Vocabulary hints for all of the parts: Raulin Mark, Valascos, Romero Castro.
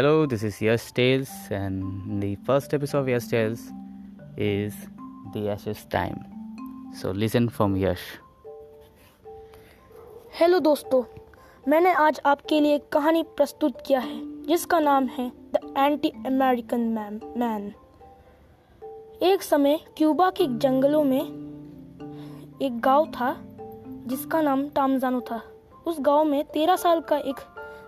Hello, this is Yes Tales, and the first episode of Yes Tales is The Ashes Time. So listen from Yash. Hello दोस्तों, मैंने आज आपके लिए कहानी प्रस्तुत किया है जिसका नाम है द एंटी अमेरिकन मैन। एक समय क्यूबा के जंगलों में एक गांव था जिसका नाम टामजानो था। उस गांव में 13 साल का एक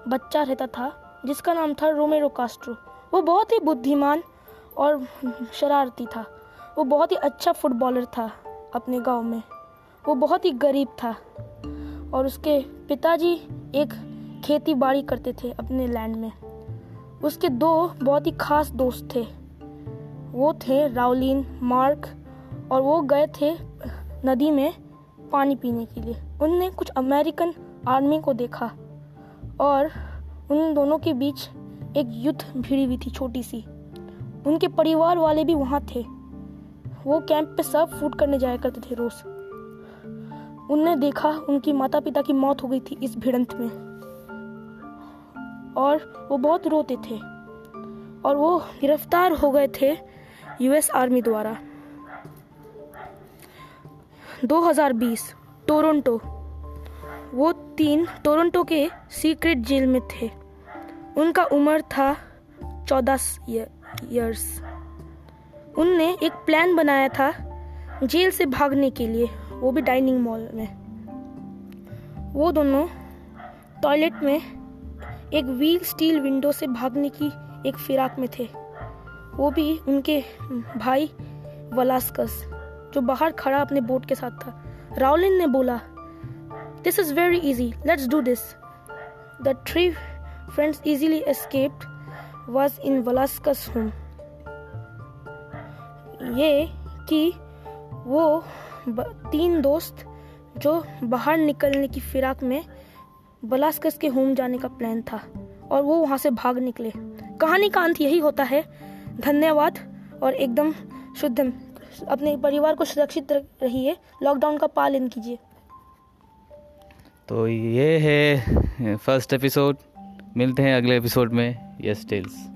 बच्चा रहता था जिसका नाम था रोमेरो कास्ट्रो। वो बहुत ही बुद्धिमान और शरारती था। वो बहुत ही अच्छा फुटबॉलर था अपने गांव में। वो बहुत ही गरीब था और उसके पिताजी एक खेती बाड़ी करते थे अपने लैंड में। उसके 2 बहुत ही ख़ास दोस्त थे, वो थे राउलिन मार्क, और वो गए थे नदी में पानी पीने के लिए। उनने कुछ अमेरिकन आर्मी को देखा और उन दोनों के बीच एक युद्ध भिड़ी हुई थी छोटी सी। उनके परिवार वाले भी वहाँ थे। वो कैंप पे सर्फ फूड करने जाया करते थे रोज़। उनने देखा उनकी माता पिता की मौत हो गई थी इस भिड़ंत में, और वो बहुत रोते थे और वो गिरफ्तार हो गए थे यूएस आर्मी द्वारा। 2020 टोरंटो। वो 3 टोरंटो के सीक्रेट जेल में थे। उनका उम्र था 14 इयर्स। उनने एक प्लान बनाया था जेल से भागने के लिए, वो भी डाइनिंग मॉल में। वो दोनों टॉयलेट में एक व्हील स्टील विंडो से भागने की एक फिराक में थे। वो भी उनके भाई वलास्कस जो बाहर खड़ा अपने बोट के साथ था। राउलिन ने बोला, "This is very easy. Let's do this." The 3 friends easily escaped was in Valascos' home. ये कि वो 3 दोस्त जो बाहर निकलने की फिराक में वलास्कस के होम जाने का प्लान था और वो वहाँ से भाग निकले। कहानी का अंत यही होता है। धन्यवाद और एकदम शुद्धम। अपने परिवार को सुरक्षित रहिए, लॉकडाउन का पालन कीजिए। तो ये है फर्स्ट एपिसोड। मिलते हैं अगले एपिसोड में। Yes tales.